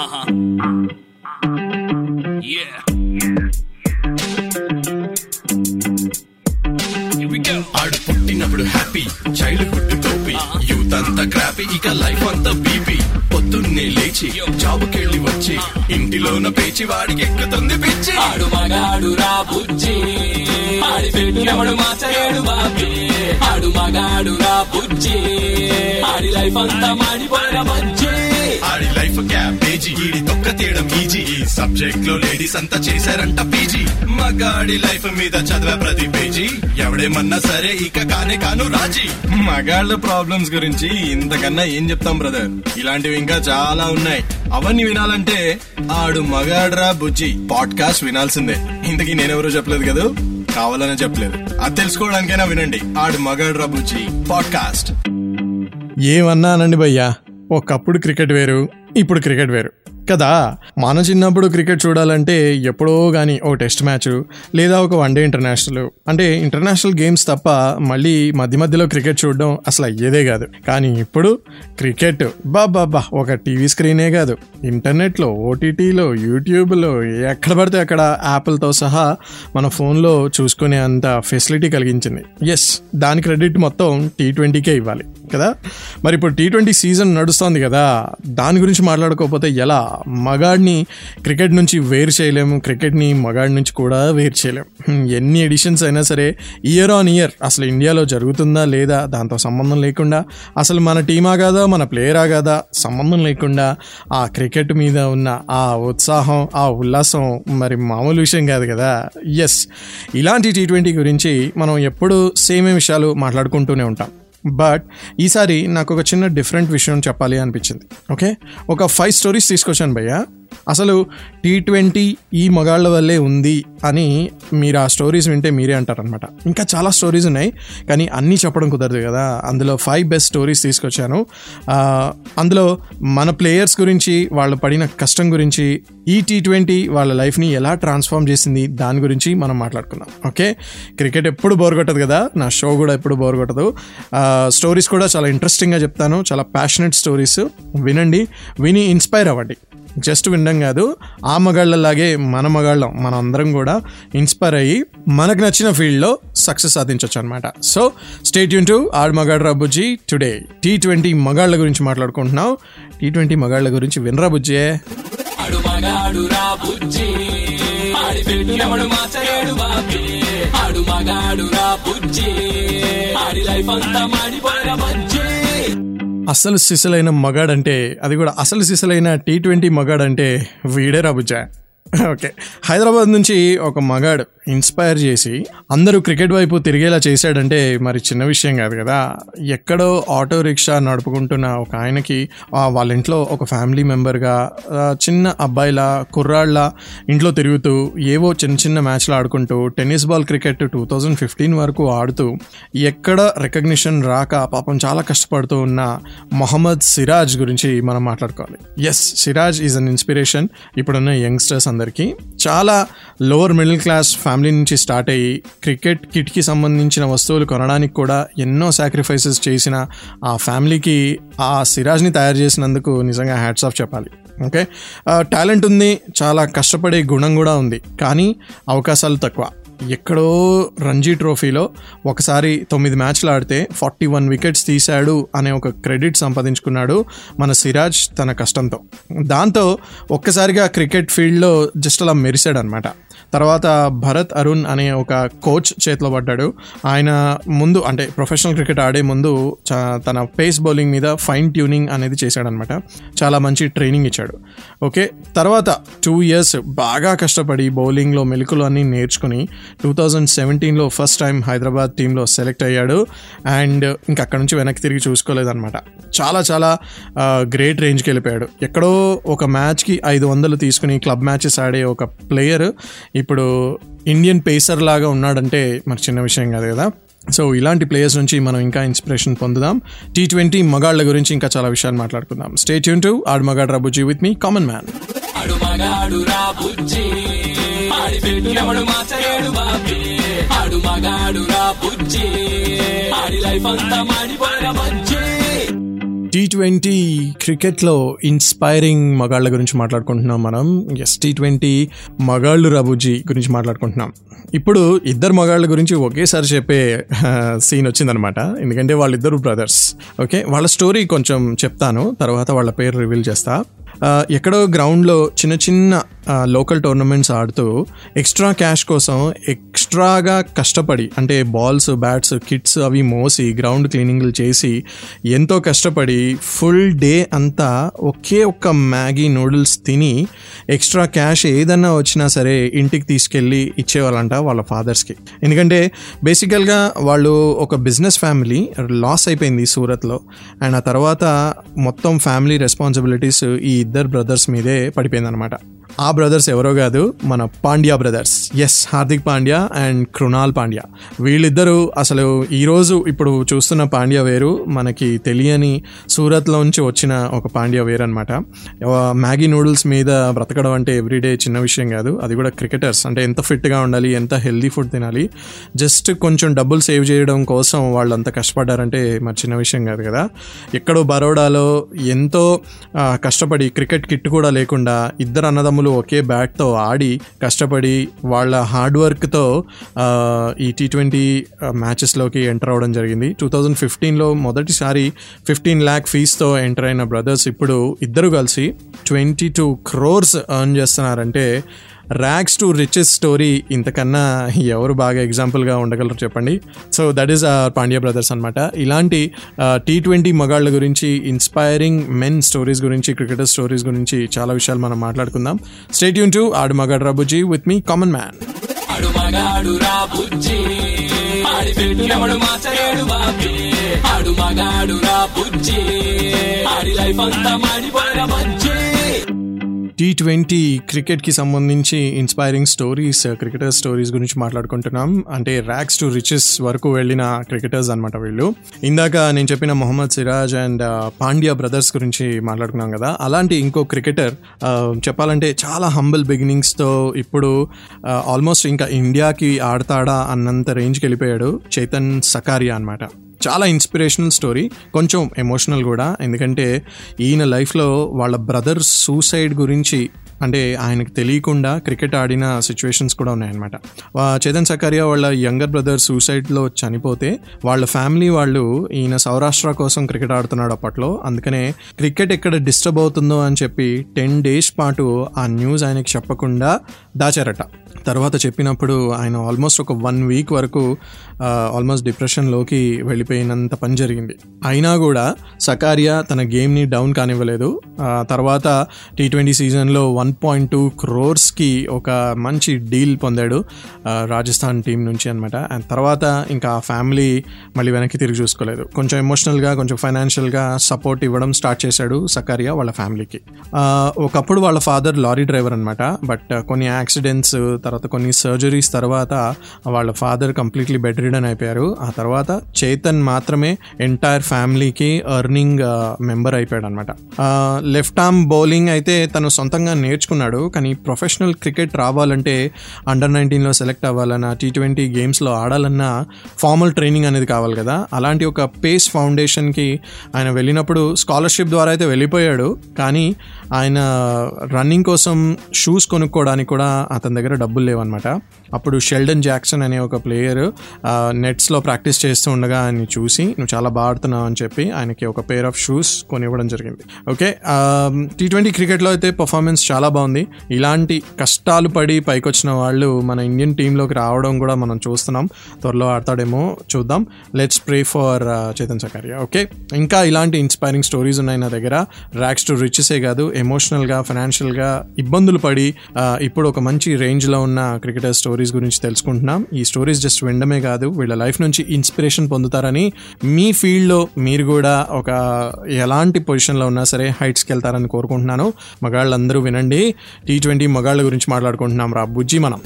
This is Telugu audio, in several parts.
ఆడు పుట్టినప్పుడు హ్యాపీ, చైల్డ్ హుడ్ టోపీ, యూత్ అంతా క్రాపీ, ఇక లైఫ్ అంతా బీపీ. పొద్దున్నే లేచి జాబుకెళ్ళి వచ్చి ఇంటిలోన పేచి వాడికి ఎక్కుతుంది పిచ్చి. ఆడు మగాడు రా బుజ్జి, ఆడి పెట్టినప్పుడు మార్చలేడు బాబీ. ఆడు మగాడు రా బుజ్జి, ఆడి లైఫ్ అంతా మాడిపోయిన బుజ్జి. ఆడి లైఫ్ క్యాబేజీ, ఈడి తొక్క తీయడం ఈజీ. ఈ సబ్జెక్ట్ లో లేడీస్ అంతా చేశారంట పీజీ. మగాడి లైఫ్ మీద చదివే ప్రతి పేజీ, ఎవడేమన్నా సరే ఇక కానే కాను రాజీ. మగాళ్ళ ప్రాబ్లమ్స్ గురించి ఇంతకన్నా ఏం చెప్తాం బ్రదర్, ఇలాంటివి ఇంకా చాలా ఉన్నాయి. అవన్నీ వినాలంటే ఆడు మగాడ్రా బుజ్జి పాడ్కాస్ట్ వినాల్సిందే. ఇంతకీ నేనెవరో చెప్పలేదు కదా, కావాలనే చెప్పలేదు, అది తెలుసుకోవడానికైనా వినండి. ఆడు మగాడ్రా బుజ్జి పాడ్కాస్ట్. ఏమన్నా అనండి భయ్యా, ఒకప్పుడు క్రికెట్ వేరు, ఇప్పుడు క్రికెట్ వేరు కదా. మన చిన్నప్పుడు క్రికెట్ చూడాలంటే ఎప్పుడో కానీ ఒక టెస్ట్ మ్యాచ్ లేదా ఒక వన్డే ఇంటర్నేషనల్, అంటే ఇంటర్నేషనల్ గేమ్స్ తప్ప మళ్ళీ మధ్య మధ్యలో క్రికెట్ చూడడం అసలు అయ్యేదే కాదు. కానీ ఇప్పుడు క్రికెట్ బాబా ఒక టీవీ స్క్రీనే కాదు, ఇంటర్నెట్లో, ఓటీటీలో, యూట్యూబ్లో, ఎక్కడ పడితే అక్కడ యాప్లతో సహా మన ఫోన్లో చూసుకునే అంత ఫెసిలిటీ కలిగించింది. ఎస్, దాని క్రెడిట్ మొత్తం T20కే ఇవ్వాలి కదా. మరి ఇప్పుడు T20 సీజన్ నడుస్తుంది కదా, దాని గురించి మాట్లాడుకోకపోతే ఎలా? మగాడిని క్రికెట్ నుంచి వేరు చేయలేము, క్రికెట్ని మగాడి నుంచి కూడా వేరు చేయలేము. ఎన్ని ఎడిషన్స్ అయినా సరే ఇయర్ ఆన్ ఇయర్ అసలు ఇండియాలో జరుగుతుందా లేదా దాంతో సంబంధం లేకుండా, అసలు మన టీమా కాదా మన ప్లేయరా కాదా సంబంధం లేకుండా ఆ క్రికెట్ మీద ఉన్న ఆ ఉత్సాహం, ఆ ఉల్లాసం మరి మామూలు విషయం కాదు కదా. ఎస్, ఇలాంటి T20 గురించి మనం ఎప్పుడూ సేమే విషయాలు మాట్లాడుకుంటూనే ఉంటాం. బట్ ఈసారి నాకు ఒక చిన్న డిఫరెంట్ విషయం చెప్పాలి అనిపించింది. ఓకే, ఒక 5 స్టోరీస్ తీసుకొచ్చాను భయ్య. అసలు T20 ఈ మగాళ్ళ వల్లే ఉంది అని మీరు ఆ స్టోరీస్ వింటే మీరే అంటారనమాట. ఇంకా చాలా స్టోరీస్ ఉన్నాయి కానీ అన్నీ చెప్పడం కుదరదు కదా. అందులో 5 బెస్ట్ స్టోరీస్ తీసుకొచ్చాను. అందులో మన ప్లేయర్స్ గురించి, వాళ్ళు పడిన కష్టం గురించి, ఈ T20 వాళ్ళ లైఫ్ని ఎలా ట్రాన్స్ఫార్మ్ చేసింది దాని గురించి మనం మాట్లాడుకుందాం. ఓకే, క్రికెట్ ఎప్పుడు బోర్ కొట్టదు కదా, నా షో కూడా ఎప్పుడు బోర్ కొట్టదు. స్టోరీస్ కూడా చాలా ఇంట్రెస్టింగ్గా చెప్తాను, చాలా ప్యాషనెట్ స్టోరీస్. వినండి, విని ఇన్స్పైర్ అవ్వండి. జస్ట్ వినడం కాదు, ఆ మగాళ్ళలాగే మన మగాళ్ళం మనం అందరం కూడా ఇన్స్పైర్ అయ్యి మనకు నచ్చిన ఫీల్డ్లో సక్సెస్ సాధించవచ్చు అనమాట. సో స్టే ట్యూన్ టు ఆడు మగాడు రా బుజ్జి. టుడే T20 మగాళ్ళ గురించి మాట్లాడుకుంటున్నాం. T20 మగాళ్ళ గురించి వినరా బుజ్జే. అసలు సిసలైన మగాడంటే, అది కూడా అసలు సిసలైన T20 మగాడంటే వీడే రాబుజ్జా. ఓకే, హైదరాబాద్ నుంచి ఒక మగాడు ఇన్స్పైర్ చేసి అందరూ క్రికెట్ వైపు తిరిగేలా చేశాడంటే మరి చిన్న విషయం కాదు కదా. ఎక్కడో ఆటో రిక్షా నడుపుకుంటున్న ఒక ఆయనకి వాళ్ళ ఇంట్లో ఒక ఫ్యామిలీ మెంబర్గా చిన్న అబ్బాయిలా కుర్రాళ్ళ ఇంట్లో తిరుగుతూ ఏవో చిన్న చిన్న మ్యాచ్లు ఆడుకుంటూ టెన్నిస్ బాల్ క్రికెట్ 2015 వరకు ఆడుతూ ఎక్కడ రికగ్నిషన్ రాక పాపం చాలా కష్టపడుతూ ఉన్న మొహమ్మద్ సిరాజ్ గురించి మనం మాట్లాడుకోవాలి. Yes, Siraj is an inspiration ఇప్పుడున్న యంగ్స్టర్స్ అందరికీ. చాలా లోవర్ మిడిల్ క్లాస్ ఫ్యామిలీ నుంచి స్టార్ట్ అయ్యి క్రికెట్ కిట్కి సంబంధించిన వస్తువులు కొనడానికి కూడా ఎన్నో సాక్రిఫైసెస్ చేసిన ఆ ఫ్యామిలీకి ఆ సిరాజ్ని తయారు చేసినందుకు నిజంగా హ్యాట్స్ ఆఫ్ చెప్పాలి. ఓకే, టాలెంట్ ఉంది, చాలా కష్టపడే గుణం కూడా ఉంది, కానీ అవకాశాలు తక్కువ. ఎక్కడో రంజీ ట్రోఫీలో ఒకసారి 9 మ్యాచ్లు ఆడితే 41 వికెట్స్ తీశాడు అనే ఒక క్రెడిట్ సంపాదించుకున్నాడు మన సిరాజ్ తన కష్టంతో. దాంతో ఒక్కసారిగా క్రికెట్ ఫీల్డ్లో జస్ట్ అలా మెరిశాడు అనమాట. తర్వాత భరత్ అరుణ్ అనే ఒక కోచ్ చేతిలో పడ్డాడు. ఆయన ముందు అంటే ప్రొఫెషనల్ క్రికెట్ ఆడే ముందు తన పేస్ బౌలింగ్ మీద ఫైన్ ట్యూనింగ్ అనేది చేశాడనమాట, చాలా మంచి ట్రైనింగ్ ఇచ్చాడు. ఓకే, తర్వాత 2 years బాగా కష్టపడి బౌలింగ్లో మెలకువలు అన్నీ నేర్చుకుని 2017లో ఫస్ట్ టైం హైదరాబాద్ టీంలో సెలెక్ట్ అయ్యాడు. అండ్ ఇంకా అక్కడ నుంచి వెనక్కి తిరిగి చూసుకోలేదనమాట. చాలా చాలా గ్రేట్ రేంజ్కి వెళ్ళిపోయాడు. ఎక్కడో ఒక మ్యాచ్కి 500 తీసుకుని క్లబ్ మ్యాచెస్ ఆడే ఒక ప్లేయర్ ఇప్పుడు ఇండియన్ పేసర్ లాగా ఉన్నాడంటే మరి చిన్న విషయం కాదు కదా. సో ఇలాంటి ప్లేయర్స్ నుంచి మనం ఇంకా ఇన్స్పిరేషన్ పొందుదాం. T20 మగాళ్ళ గురించి ఇంకా చాలా విషయాలు మాట్లాడుకుందాం. స్టే ట్యూన్ టు ఆడు మగాడు రా బుజ్జి with me common man. T20 క్రికెట్లో ఇన్స్పైరింగ్ మగాళ్ళ గురించి మాట్లాడుకుంటున్నాం మనం. ఎస్, T20 మగాళ్ళు రా బుజ్జి గురించి మాట్లాడుకుంటున్నాం. ఇప్పుడు ఇద్దరు మగాళ్ళ గురించి ఒకేసారి చెప్పే సీన్ వచ్చిందనమాట, ఎందుకంటే వాళ్ళిద్దరు బ్రదర్స్. ఓకే, వాళ్ళ స్టోరీ కొంచెం చెప్తాను, తర్వాత వాళ్ళ పేరు రివీల్ చేస్తా. ఎక్కడో గ్రౌండ్లో చిన్న చిన్న లోకల్ టోర్నమెంట్స్ ఆడుతూ ఎక్స్ట్రా క్యాష్ కోసం ఎక్స్ట్రాగా కష్టపడి, అంటే బాల్స్, బ్యాట్స్, కిట్స్ అవి మోసి, గ్రౌండ్ క్లీనింగ్లు చేసి ఎంతో కష్టపడి ఫుల్ డే అంతా ఒకే ఒక్క మ్యాగీ నూడిల్స్ తిని ఎక్స్ట్రా క్యాష్ ఏదన్నా వచ్చినా సరే ఇంటికి తీసుకెళ్ళి ఇచ్చేవాళ్ళంట వాళ్ళ ఫాదర్స్కి. ఎందుకంటే బేసికల్గా వాళ్ళు ఒక బిజినెస్ ఫ్యామిలీ, లాస్ అయిపోయింది సూరత్లో. అండ్ ఆ తర్వాత మొత్తం ఫ్యామిలీ రెస్పాన్సిబిలిటీస్ ఈ ఇద్దరు బ్రదర్స్ మీదే పడిపోయిందనమాట. ఆ బ్రదర్స్ ఎవరో కాదు, మన Pandya brothers. Yes, Hardik Pandya and Krunal Pandya. వీళ్ళిద్దరూ అసలు ఈరోజు ఇప్పుడు చూస్తున్న పాండ్యా వేరు, మనకి తెలియని సూరత్లోంచి వచ్చిన ఒక పాండ్యా వేరు అనమాట. మ్యాగీ నూడిల్స్ మీద బ్రతకడం అంటే ఎవ్రీడే చిన్న విషయం కాదు, అది కూడా క్రికెటర్స్ అంటే ఎంత ఫిట్గా ఉండాలి, ఎంత హెల్దీ ఫుడ్ తినాలి. జస్ట్ కొంచెం డబ్బులు సేవ్ చేయడం కోసం వాళ్ళు అంత కష్టపడ్డారంటే మరి చిన్న విషయం కాదు కదా. ఎక్కడో బరోడాలో ఎంతో కష్టపడి, క్రికెట్ కిట్ కూడా లేకుండా ఇద్దరు అన్నదమ్ములు ఒకే బ్యాట్తో ఆడి కష్టపడి వాళ్ళ హార్డ్ వర్క్తో ఈ T20 మ్యాచెస్లోకి ఎంటర్ అవ్వడం జరిగింది. 2015లో మొదటిసారి 15 lakh ఫీజుతో ఎంటర్ అయిన బ్రదర్స్ ఇప్పుడు ఇద్దరు కలిసి 22 crores ఎర్న్ చేస్తున్నారంటే ర్యాగ్స్ టు రిచెస్ స్టోరీ ఇంతకన్నా ఎవరు బాగా ఎగ్జాంపుల్గా ఉండగలరు చెప్పండి. So that is Pandya brothers అనమాట. ఇలాంటి T20 మగాళ్ళ గురించి, ఇన్స్పైరింగ్ మెన్ స్టోరీస్ గురించి, క్రికెటర్ స్టోరీస్ గురించి చాలా విషయాలు మనం మాట్లాడుకుందాం. స్టే ట్యూన్ టు ఆడు మగాడు రా బుజ్జి with me common man. T20 క్రికెట్కి సంబంధించి ఇన్స్పైరింగ్ స్టోరీస్, క్రికెటర్ స్టోరీస్ గురించి మాట్లాడుకుంటున్నాం. అంటే ర్యాక్స్ టు రిచెస్ వరకు వెళ్ళిన క్రికెటర్స్ అనమాట వీళ్ళు. ఇందాక నేను చెప్పిన మొహమ్మద్ సిరాజ్ అండ్ పాండ్యా బ్రదర్స్ గురించి మాట్లాడుకున్నాం కదా, అలాంటి ఇంకో క్రికెటర్ చెప్పాలంటే చాలా హంబుల్ బిగినింగ్స్తో ఇప్పుడు ఆల్మోస్ట్ ఇంకా ఇండియాకి ఆడతాడా అన్నంత రేంజ్కి వెళ్ళిపోయాడు, చేతన్ సకారియా అనమాట. చాలా ఇన్స్పిరేషనల్ స్టోరీ, కొంచెం ఎమోషనల్ కూడా, ఎందుకంటే ఈయన లైఫ్లో వాళ్ళ బ్రదర్ సూసైడ్ గురించి, అంటే ఆయనకు తెలియకుండా క్రికెట్ ఆడిన సిచ్యువేషన్స్ కూడా ఉన్నాయన్నమాట. చేతన్ సకారియా వాళ్ళ యంగర్ బ్రదర్ సూసైడ్లో చనిపోతే వాళ్ళ ఫ్యామిలీ వాళ్ళు ఈయన సౌరాష్ట్ర కోసం క్రికెట్ ఆడుతున్నాడు అప్పట్లో, అందుకనే క్రికెట్ ఎక్కడ డిస్టర్బ్ అవుతుందో అని చెప్పి 10 days పాటు ఆ న్యూస్ ఆయనకి చెప్పకుండా దాచారట. తర్వాత చెప్పినప్పుడు ఆయన ఆల్మోస్ట్ ఒక 1 week వరకు ఆల్మోస్ట్ డిప్రెషన్లోకి వెళ్ళిపోయినంత పని జరిగింది. అయినా కూడా సకారియా తన గేమ్ని డౌన్ కానివ్వలేదు. తర్వాత T20 సీజన్లో 1.2 crores ఒక మంచి డీల్ పొందాడు రాజస్థాన్ టీం నుంచి అనమాట. అండ్ తర్వాత ఇంకా ఫ్యామిలీ మళ్ళీ వెనక్కి తిరిగి చూసుకోలేదు. కొంచెం ఎమోషనల్గా, కొంచెం ఫైనాన్షియల్గా సపోర్ట్ ఇవ్వడం స్టార్ట్ చేశాడు సకారియా వాళ్ళ ఫ్యామిలీకి. ఒకప్పుడు వాళ్ళ ఫాదర్ లారీ డ్రైవర్ అనమాట, బట్ కొన్ని యాక్సిడెంట్స్, తర్వాత కొన్ని సర్జరీస్ తర్వాత వాళ్ళ ఫాదర్ కంప్లీట్లీ బెడ్ రిడన్ అయిపోయారు. ఆ తర్వాత చేతన్ మాత్రమే ఎంటైర్ ఫ్యామిలీకి ఎర్నింగ్ మెంబర్ అయిపోయాడు అనమాట. లెఫ్ట్ ఆర్మ్ బౌలింగ్ అయితే తను సొంతంగా నేర్చుకున్నాడు, కానీ ప్రొఫెషనల్ క్రికెట్ రావాలంటే under-19లో సెలెక్ట్ అవ్వాలన్నా, T20 గేమ్స్లో ఆడాలన్నా ఫార్మల్ ట్రైనింగ్ అనేది కావాలి కదా. అలాంటి ఒక పేస్ ఫౌండేషన్కి ఆయన వెళ్ళినప్పుడు స్కాలర్షిప్ ద్వారా అయితే వెళ్ళిపోయాడు, కానీ ఆయన రన్నింగ్ కోసం షూస్ కొనుక్కోవడానికి కూడా అతని దగ్గర డబ్బులు లేవన్నమాట. అప్పుడు షెల్డన్ జాక్సన్ అనే ఒక ప్లేయర్ నెట్స్లో ప్రాక్టీస్ చేస్తూ ఉండగా ఆయన్ని చూసి నువ్వు చాలా బాగా ఆడుతున్నావు అని చెప్పి ఆయనకి ఒక పేర్ ఆఫ్ షూస్ కొనివ్వడం జరిగింది. ఓకే, T20 క్రికెట్లో అయితే పర్ఫార్మెన్స్ చాలా బాగుంది. ఇలాంటి కష్టాలు పడి పైకొచ్చిన వాళ్ళు మన ఇండియన్ టీంలోకి రావడం కూడా మనం చూస్తున్నాం. త్వరలో ఆడతాడేమో చూద్దాం. Let's pray for Chetan Sakariya. Okay, ఇంకా ఇలాంటి ఇన్స్పైరింగ్ స్టోరీస్ ఉన్నాయి నా దగ్గర. ర్యాక్స్ టు రిచెసే కాదు, ఎమోషనల్గా, ఫైనాన్షియల్గా ఇబ్బందులు పడి ఇప్పుడు ఒక మంచి రేంజ్లో ఉన్న క్రికెటర్ స్టోరీస్ గురించి తెలుసుకుంటున్నాం. ఈ స్టోరీస్ జస్ట్ వినడమే కాదు, వీళ్ళ లైఫ్ నుంచి ఇన్స్పిరేషన్ పొందుతారని, మీ ఫీల్డ్లో మీరు కూడా ఒక ఎలాంటి పొజిషన్లో ఉన్నా సరే హైట్స్కి వెళ్తారని కోరుకుంటున్నాను. మగాళ్ళందరూ వినండి, T20 మగాళ్ళ గురించి మాట్లాడుకుంటున్నాం రా బుజ్జి మనం.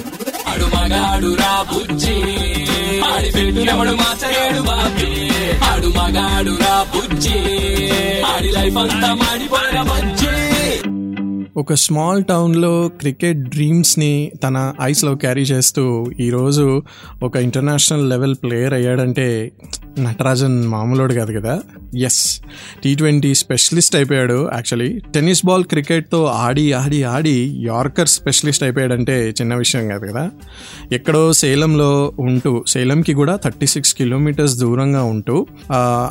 ఒక స్మాల్ టౌన్లో క్రికెట్ డ్రీమ్స్ని తన ఐస్లో క్యారీ చేస్తూ ఈరోజు ఒక ఇంటర్నేషనల్ లెవెల్ ప్లేయర్ అయ్యాడంటే నటరాజన్ మామూలుడు కాదు కదా. ఎస్, T20 స్పెషలిస్ట్ అయిపోయాడు. యాక్చువల్లీ టెన్నిస్ బాల్ క్రికెట్తో ఆడి ఆడి ఆడి యార్కర్ స్పెషలిస్ట్ అయిపోయాడంటే చిన్న విషయం కాదు కదా. ఎక్కడో సేలంలో ఉంటూ, సేలంకి కూడా 36 కిలోమీటర్స్ దూరంగా ఉంటూ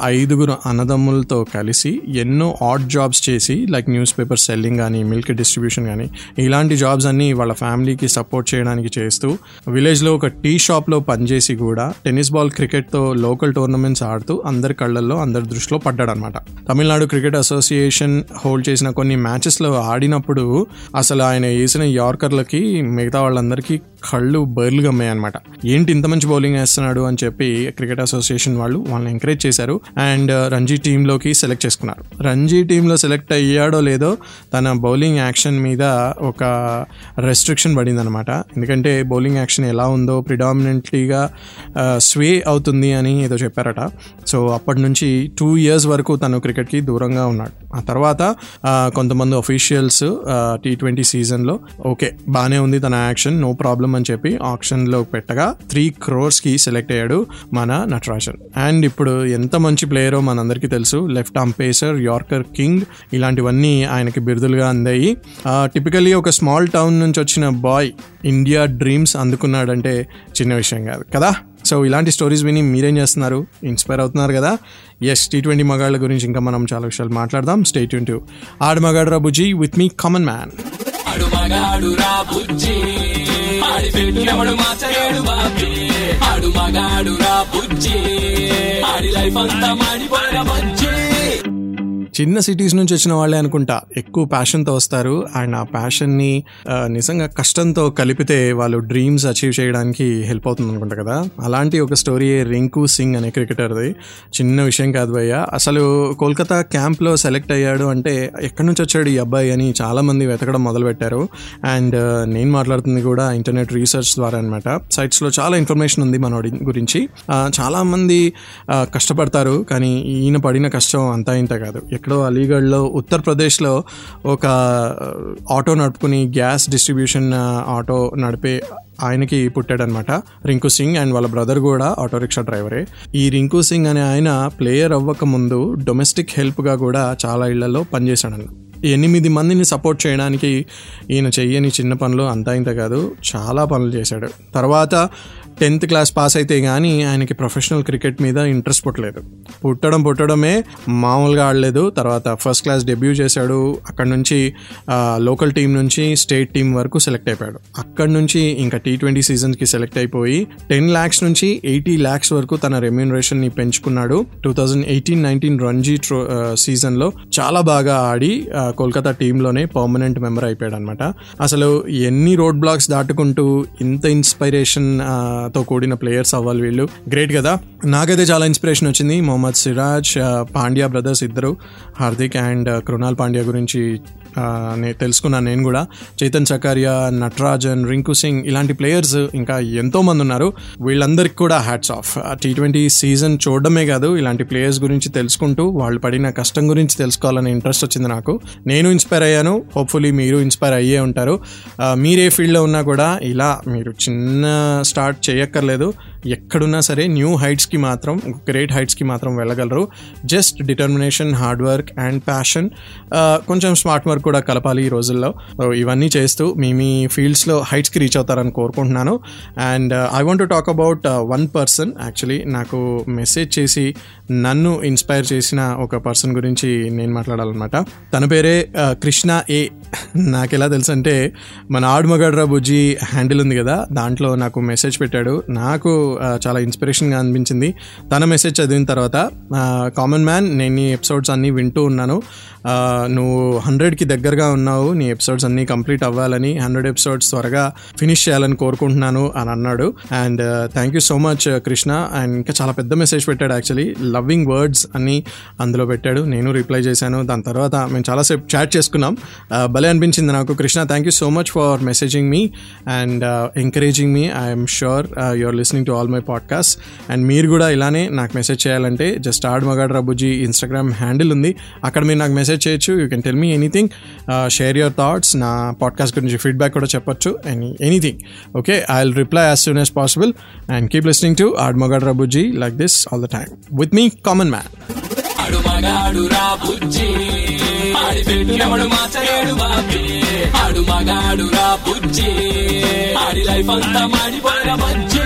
5 అన్నదమ్ములతో కలిసి ఎన్నో ఆడ్ జాబ్స్ చేసి, లైక్ న్యూస్ పేపర్ సెల్లింగ్ కానీ, మిల్క్ డిస్ట్రిబ్యూషన్ కానీ, ఇలాంటి జాబ్స్ అన్నీ వాళ్ళ ఫ్యామిలీకి సపోర్ట్ చేయడానికి చేస్తూ, విలేజ్లో ఒక టీ షాప్లో పనిచేసి కూడా టెన్నిస్ బాల్ క్రికెట్తో లోకల్ టోర్నమెంట్స్ ఆడుతూ అందరి కళ్ళల్లో, అందరి దృష్టిలో పడ్డాడనమాట. తమిళనాడు క్రికెట్ అసోసియేషన్ హోల్డ్ చేసిన కొన్ని మ్యాచెస్లో ఆడినప్పుడు అసలు ఆయన వేసిన యార్కర్లకి మిగతా వాళ్ళందరికీ కళ్ళు బర్లు గమ్మాయి అనమాట. ఏంటి ఇంత మంచి బౌలింగ్ వేస్తున్నాడు అని చెప్పి క్రికెట్ అసోసియేషన్ వాళ్ళని ఎంకరేజ్ చేశారు అండ్ రంజీ టీంలోకి సెలెక్ట్ చేసుకున్నారు. రంజీ టీంలో సెలెక్ట్ అయ్యాడో లేదో తన బౌలింగ్ యాక్షన్ మీద ఒక రెస్ట్రిక్షన్ పడింది అనమాట. ఎందుకంటే బౌలింగ్ యాక్షన్ ఎలా ఉందో ప్రిడామినెంట్లీగా స్వే అవుతుంది అని ఏదో చెప్పారట. సో అప్పటి నుంచి 2 years వరకు తను క్రికెట్కి దూరంగా ఉన్నాడు. ఆ తర్వాత కొంతమంది అఫీషియల్స్ T20 సీజన్లో ఓకే బాగానే ఉంది తన యాక్షన్, నో ప్రాబ్లం అని చెప్పి ఆక్షన్లో పెట్టగా 3 crores సెలెక్ట్ అయ్యాడు మన నటరాజన్. అండ్ ఇప్పుడు ఎంత మంచి ప్లేయరో మనందరికీ తెలుసు. Left arm pacer, yorker king, ఇలాంటివన్నీ ఆయనకి బిరుదులుగా అందాయి. టిపికల్లీ ఒక స్మాల్ టౌన్ నుంచి వచ్చిన బాయ్ ఇండియా డ్రీమ్స్ అందుకున్నాడంటే చిన్న విషయం కాదు కదా. సో ఇలాంటి స్టోరీస్ విని మీరేం చేస్తున్నారు? ఇన్స్పైర్ అవుతున్నారు కదా? ఎస్, T20 మగాళ్ళ గురించి ఇంకా మనం చాలా విషయాలు మాట్లాడదాం. స్టే ట్యూన్ టు ఆడు మగాడు రా బుజ్జి విత్ మీ కామన్ మ్యాన్. చిన్న సిటీస్ నుంచి వచ్చిన వాళ్ళే అనుకుంటా ఎక్కువ ప్యాషన్తో వస్తారు అండ్ ఆ ప్యాషన్ని నిజంగా కష్టంతో కలిపితే వాళ్ళు డ్రీమ్స్ అచీవ్ చేయడానికి హెల్ప్ అవుతుంది అనుకుంటా కదా. అలాంటి ఒక స్టోరీ రింకు సింగ్ అనే క్రికెటర్ది. చిన్న విషయం కాదు భయ్య, అసలు కోల్కతా క్యాంప్లో సెలెక్ట్ అయ్యాడు అంటే ఎక్కడి నుంచి వచ్చాడు ఈ అబ్బాయి అని చాలామంది వెతకడం మొదలుపెట్టారు. అండ్ నేను మాట్లాడుతుంది కూడా ఇంటర్నెట్ రీసెర్చ్ ద్వారా అనమాట. సైట్స్లో చాలా ఇన్ఫర్మేషన్ ఉంది మనోడి గురించి. చాలామంది కష్టపడతారు కానీ ఈయన పడిన కష్టం అంతా ఇంత కాదు. ఎక్కడో అలీగఢ్లో, ఉత్తరప్రదేశ్లో ఒక ఆటో నడుపుకుని గ్యాస్ డిస్ట్రిబ్యూషన్ ఆటో నడిపే ఆయనకి పుట్టాడనమాట రింకు సింగ్. అండ్ వాళ్ళ బ్రదర్ కూడా ఆటో రిక్షా డ్రైవరే. ఈ రింకు సింగ్ అనే ఆయన ప్లేయర్ అవ్వకముందు డొమెస్టిక్ హెల్ప్గా కూడా చాలా ఇళ్లలో పనిచేశాడన్న. 8 మందిని సపోర్ట్ చేయడానికి ఈయన చెయ్యని చిన్న పనులు అంతా ఇంత కాదు, చాలా పనులు చేశాడు. తర్వాత 10th class పాస్ అయితే కానీ ఆయనకి ప్రొఫెషనల్ క్రికెట్ మీద ఇంట్రెస్ట్ పుట్టలేదు. పుట్టడమే మామూలుగా ఆడలేదు. తర్వాత ఫస్ట్ class డెబ్యూ చేశాడు. అక్కడ నుంచి లోకల్ టీం నుంచి స్టేట్ టీం వరకు సెలెక్ట్ అయిపోయాడు. అక్కడ నుంచి ఇంకా T20 సీజన్స్కి సెలెక్ట్ అయిపోయి 10 lakhs నుంచి 80 lakhs వరకు తన రెమ్యూనరేషన్ని పెంచుకున్నాడు. 2018-19 రంజీ సీజన్లో చాలా బాగా ఆడి కోల్కతా టీంలోనే పర్మనెంట్ మెంబర్ అయిపోయాడు అనమాట. అసలు ఎన్ని రోడ్ బ్లాక్స్ దాటుకుంటూ ఇంత ఇన్స్పైరేషన్ తో కూడిన ప్లేయర్స్ అవ్వాలి వీళ్ళు. గ్రేట్ కదా. నాకైతే చాలా ఇన్స్పిరేషన్ వచ్చింది. మొహమ్మద్ సిరాజ్, పాండ్యా బ్రదర్స్ ఇద్దరు, హార్దిక్ అండ్ కృణాల్ పాండ్యా గురించి తెలుసుకున్నాను నేను కూడా. చేతన్ సకారియా, నటరాజన్, రింకు సింగ్, ఇలాంటి ప్లేయర్స్ ఇంకా ఎంతోమంది ఉన్నారు. వీళ్ళందరికీ కూడా హ్యాట్స్ ఆఫ్. T20 సీజన్ చూడడమే కాదు, ఇలాంటి ప్లేయర్స్ గురించి తెలుసుకుంటూ వాళ్ళు పడిన కష్టం గురించి తెలుసుకోవాలనే ఇంట్రెస్ట్ వచ్చింది నాకు. నేను ఇన్స్పైర్ అయ్యాను. హోప్ఫుల్లీ మీరు ఇన్స్పైర్ అయ్యే ఉంటారు. మీరే ఫీల్డ్లో ఉన్నా కూడా ఇలా మీరు చిన్న స్టార్ట్ చేయక్కర్లేదు. ఎక్కడున్నా సరే న్యూ హైట్స్కి మాత్రం, గ్రేట్ హైట్స్కి మాత్రం వెళ్ళగలరు. Just determination, hard work and passion, కొంచెం స్మార్ట్ వర్క్ కూడా కలపాలి ఈ రోజుల్లో. ఇవన్నీ చేస్తూ మీ ఫీల్డ్స్లో హైట్స్కి రీచ్ అవుతారని కోరుకుంటున్నాను. And I want to talk about one person. Actually నాకు మెసేజ్ చేసి నన్ను ఇన్స్పైర్ చేసిన ఒక పర్సన్ గురించి నేను మాట్లాడాలన్నమాట. తన పేరే కృష్ణ ఏ. నాకెలా తెలుసు అంటే మన ఆడు మగాడు రా బుజ్జి హ్యాండిల్ ఉంది కదా, దాంట్లో నాకు మెసేజ్ పెట్టాడు. నాకు చాలా ఇన్స్పిరేషన్గా అనిపించింది తన మెసేజ్ చదివిన తర్వాత. కామన్ మ్యాన్, నేను నీ ఎపిసోడ్స్ అన్నీ వింటూ ఉన్నాను. నువ్వు 100కి దగ్గరగా ఉన్నావు. నీ ఎపిసోడ్స్ అన్నీ కంప్లీట్ అవ్వాలని, 100 episodes త్వరగా ఫినిష్ చేయాలని కోరుకుంటున్నాను అని అన్నాడు. And thank you so much Krishna. And ఇంకా చాలా పెద్ద మెసేజ్ పెట్టాడు. యాక్చువల్లీ లవ్వింగ్ వర్డ్స్ అన్నీ అందులో పెట్టాడు. నేను రిప్లై చేశాను. దాని తర్వాత మేము చాలాసేపు చాట్ చేసుకున్నాం. భలే అనిపించింది నాకు. Krishna, thank you so much for messaging me and encouraging me. I'm sure you are listening to all my podcast. And మీరు కూడా ఇలానే నాకు మెసేజ్ చేయాలంటే జస్ట్ ఆడు మగాడు రా బుజ్జి ఇన్స్టాగ్రామ్ హ్యాండిల్ ఉంది, అక్కడ మీరు నాకు మెసేజ్ చేయొచ్చు. You can tell me anything, share your thoughts, నా పాడ్కాస్ట్ గురించి ఫీడ్బ్యాక్ కూడా చెప్పచ్చు, anything. Okay, I will reply as soon as possible and keep listening to ఆడు మగాడు రా బుజ్జి like this all the time with me common man. ఆడు మగాడు రా బుజ్జి ఆడి పెట్టినవడు మాచలేడు బాబీ. ఆడు మగాడు రా బుజ్జి ఆడి లైఫ్ అంతా మాడిపోయిన బుజ్జి.